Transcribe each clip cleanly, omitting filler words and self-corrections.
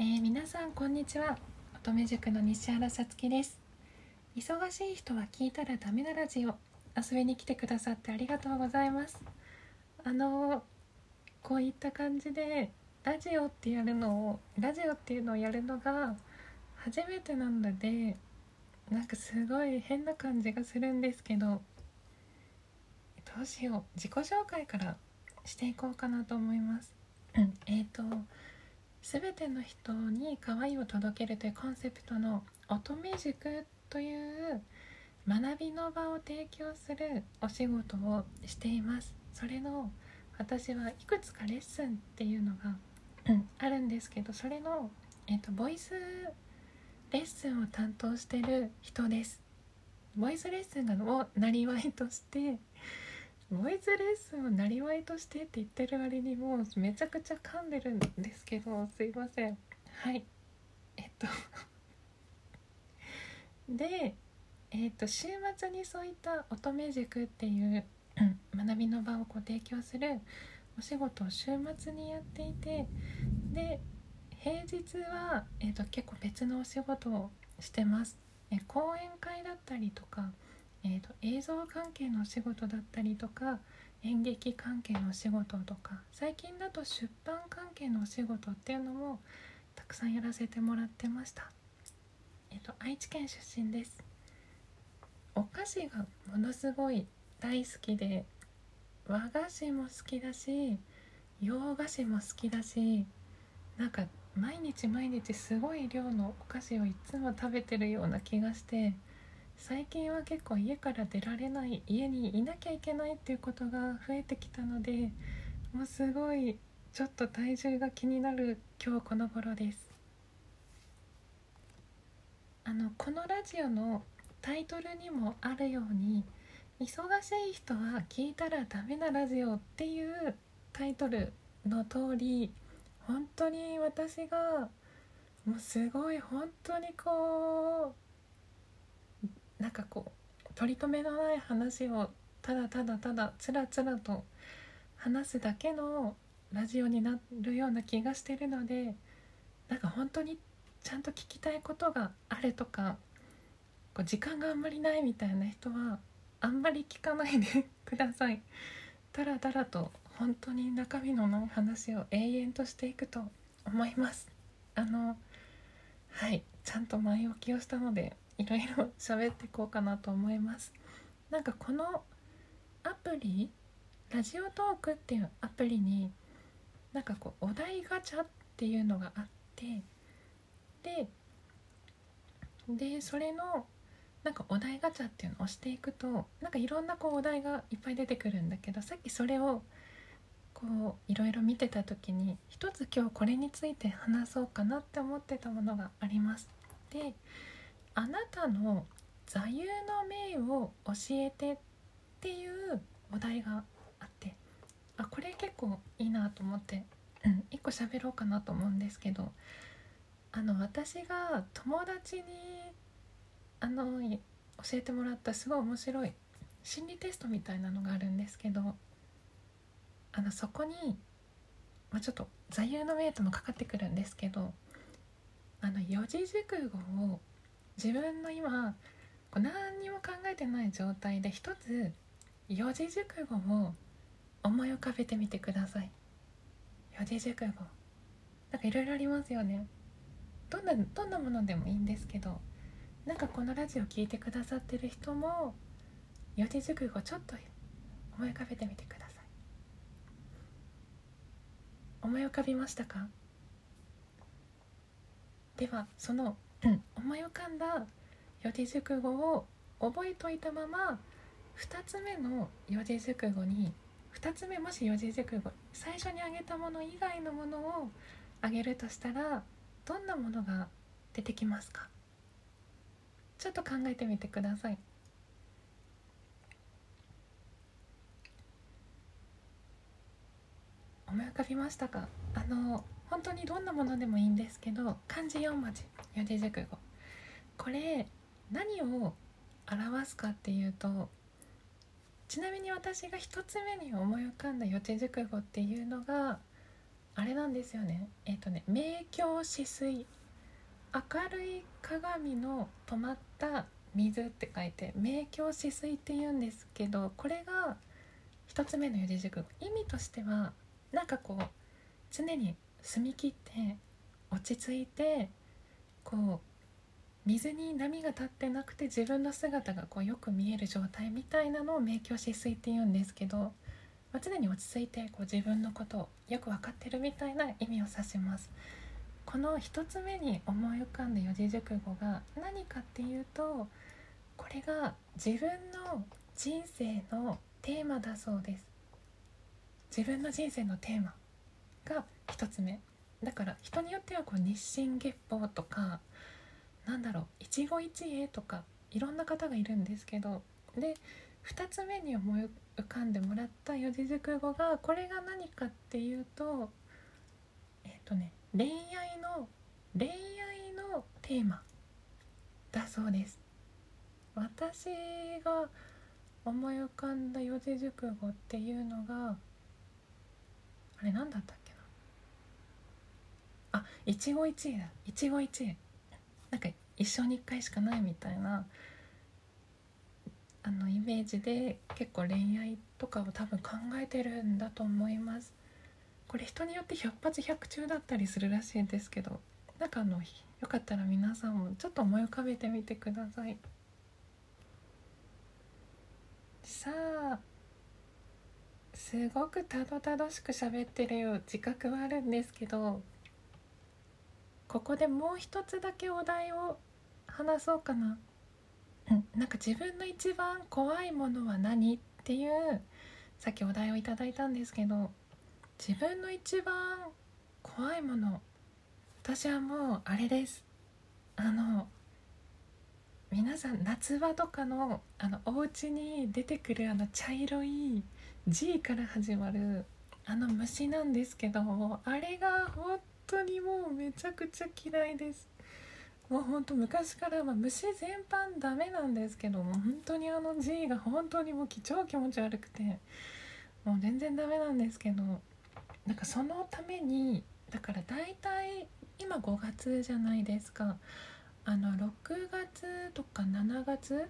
皆さんこんにちは。乙女塾の西原さつきです。忙しい人は聞いたらダメなラジオ、遊びに来てくださってありがとうございます。こういった感じでラジオっていうのをやるのが初めてなので、なんかすごい変な感じがするんですけど、どうしよう、自己紹介からしていこうかなと思います。すべての人に可愛いを届けるというコンセプトの乙女塾という学びの場を提供するお仕事をしています。それの私はいくつかレッスンっていうのがあるんですけど、それの、ボイスレッスンを担当している人です。ボイスレッスンをなりわいとしてって言ってる割にもうめちゃくちゃ噛んでるんですけど、すいません。はい。で、週末にそういった乙女塾っていう学びの場を提供するお仕事を週末にやっていて、で平日は、結構別のお仕事をしてます。講演会だったりとか、映像関係のお仕事だったりとか、演劇関係のお仕事とか、最近だと出版関係のお仕事っていうのもたくさんやらせてもらってました。愛知県出身です。お菓子がものすごい大好きで、和菓子も好きだし洋菓子も好きだし、なんか毎日すごい量のお菓子をいつも食べてるような気がして、最近は結構家から出られない、家にいなきゃいけないっていうことが増えてきたので、もうすごいちょっと体重が気になる今日この頃です。このラジオのタイトルにもあるように、忙しい人は聞いたらダメなラジオっていうタイトルの通り、本当に私がもうすごい本当に取り留めのない話をただつらつらと話すだけのラジオになるような気がしてるので、なんか本当にちゃんと聞きたいことがあるとか、時間があんまりないみたいな人はあんまり聞かないでください。だらだらと本当に中身のない話を永遠としていくと思います。はい、ちゃんと前置きをしたのでいろいろ喋っていこうかなと思います。なんかこのアプリ、ラジオトークっていうアプリにお題ガチャっていうのがあって、でそれのお題ガチャっていうのを押していくと、いろんなお題がいっぱい出てくるんだけど、さっきそれをいろいろ見てた時に、一つ今日これについて話そうかなって思ってたものがあります。で、あなたの座右の銘を教えてっていうお題があって、これ結構いいなと思って、一個喋ろうかなと思うんですけど、私が友達に教えてもらったすごい面白い心理テストみたいなのがあるんですけど、そこに、ちょっと座右の銘ともかかってくるんですけど、四字熟語を自分の今何にも考えてない状態で一つ四字熟語を思い浮かべてみてください。四字熟語いろいろありますよね。どんなものでもいいんですけど、このラジオ聞いてくださってる人も四字熟語ちょっと思い浮かべてみてください。思い浮かびましたか？ではその、思い浮かんだ四字熟語を覚えといたまま、2つ目の四字熟語に、もし四字熟語最初に挙げたもの以外のものを挙げるとしたら、どんなものが出てきますか？ちょっと考えてみてください。思い浮かびましたか？本当にどんなものでもいいんですけど、漢字4文字、四字熟語。これ何を表すかっていうと、ちなみに私が一つ目に思い浮かんだ四字熟語っていうのが、あれなんですよね。明鏡止水、明るい鏡の止まった水って書いて明鏡止水って言うんですけど、これが一つ目の四字熟語。意味としてはなんかこう常に澄み切って落ち着いて、こう水に波が立ってなくて自分の姿がこうよく見える状態みたいなのを明鏡止水って言うんですけど、常に落ち着いてこう自分のことをよく分かってるみたいな意味を指します。この一つ目に思い浮かんだ四字熟語が何かっていうと、これが自分の人生のテーマだそうです。自分の人生のテーマが一つ目。だから人によってはこう日進月歩とか、一期一会とかいろんな方がいるんですけど、で2つ目に思い浮かんでもらった四字熟語が、これが何かっていうと、恋愛のテーマだそうです。私が思い浮かんだ四字熟語っていうのが、あれなんだったっけな、一期一会だ。一期一会、なんか一生に一回しかないみたいなイメージで、結構恋愛とかを多分考えてるんだと思います。これ人によって百発百中だったりするらしいんですけど、なんかよかったら皆さんもちょっと思い浮かべてみてください。さあ、すごくたどたどしく喋ってるよう自覚はあるんですけど、ここでもう一つだけお題を話そうかな。なんか自分の一番怖いものは何っていう、さっきお題をいただいたんですけど、自分の一番怖いもの、私はもうあれです。皆さん夏場とかのお家に出てくる茶色い G から始まる虫なんですけど、あれが本当にもうめちゃくちゃ嫌いです。もう本当昔から、虫全般ダメなんですけど、本当にG が本当にもう超気持ち悪くて、もう全然ダメなんですけど、なんかそのために、だから大体今5月じゃないですか。6月とか7月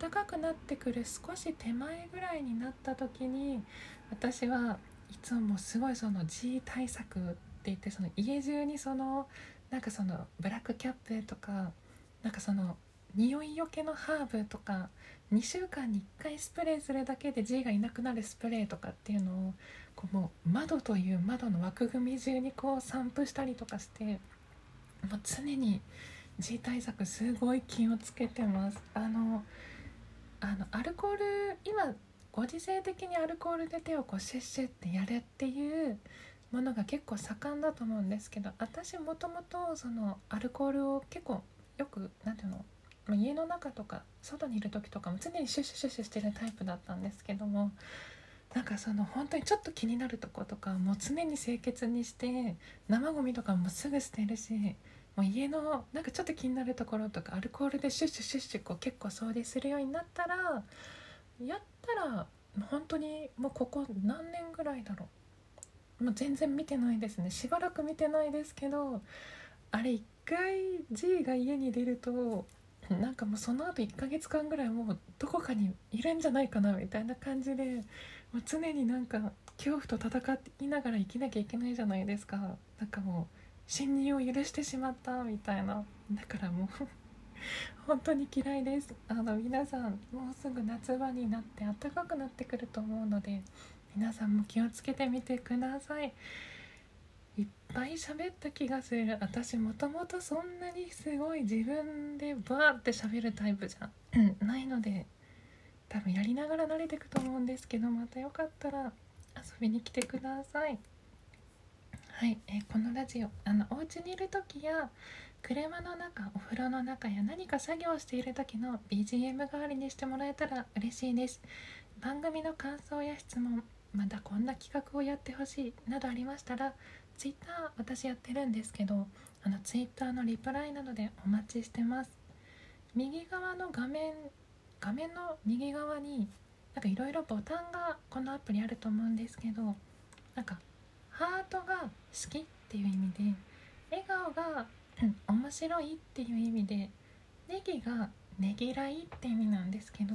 暖かくなってくる少し手前ぐらいになった時に、私はいつもすごいG 対策って言って、家中になんかブラックキャップとか、なんか匂いよけのハーブとか2週間に1回スプレーするだけで G がいなくなるスプレーとかっていうのを、こうもう窓という窓の枠組み中にこう散布したりとかして、もう常に G 対策すごい気をつけてます。アルコール、今ご時世的にアルコールで手をこうシュッシュッってやるっていうものが結構盛んだと思うんですけど、私もともとアルコールを結構よく、家の中とか外にいる時とかも常にシュッシュシュッシュしてるタイプだったんですけども、なんか本当にちょっと気になるとことかもう常に清潔にして、生ゴミとかもすぐ捨てるし、もう家のなんかちょっと気になるところとかアルコールでシュッシュシュッシュこう結構掃除するようになったら、本当にもうここ何年ぐらいだろう、もう全然見てないですね。しばらく見てないですけど、あれ一回 G が家に出ると、なんかもうその後1ヶ月間ぐらいもうどこかにいるんじゃないかなみたいな感じで、もう常になんか恐怖と戦いながら生きなきゃいけないじゃないですか。なんかもう侵入を許してしまったみたいな。だからもう本当に嫌いです。皆さんもうすぐ夏場になって暖かくなってくると思うので、皆さんも気をつけてみてください。いっぱい喋った気がする。私もともとそんなにすごい自分でバーって喋るタイプじゃないので、多分やりながら慣れていくと思うんですけど、またよかったら遊びに来てください。はい、このラジオ、お家にいる時や車の中、お風呂の中や何か作業している時の BGM 代わりにしてもらえたら嬉しいです。番組の感想や質問、またこんな企画をやってほしいなどありましたら、ツイッター私やってるんですけど、ツイッターのリプライなどでお待ちしてます。右側の画面の右側にいろいろボタンがこのアプリあると思うんですけど、なんかハートが好きっていう意味で、笑顔が面白いっていう意味で、ネギがねぎらいって意味なんですけど、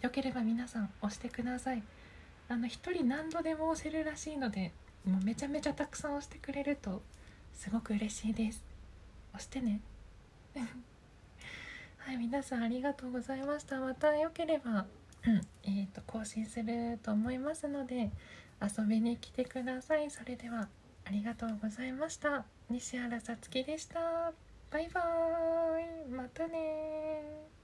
よければ皆さん押してください。一人何度でも押せるらしいので、もうめちゃめちゃたくさん押してくれるとすごく嬉しいです。押してねはい、皆さんありがとうございました。またよければ更新すると思いますので、遊びに来てください。それではありがとうございました。西原さつきでした。バイバーイ。またね。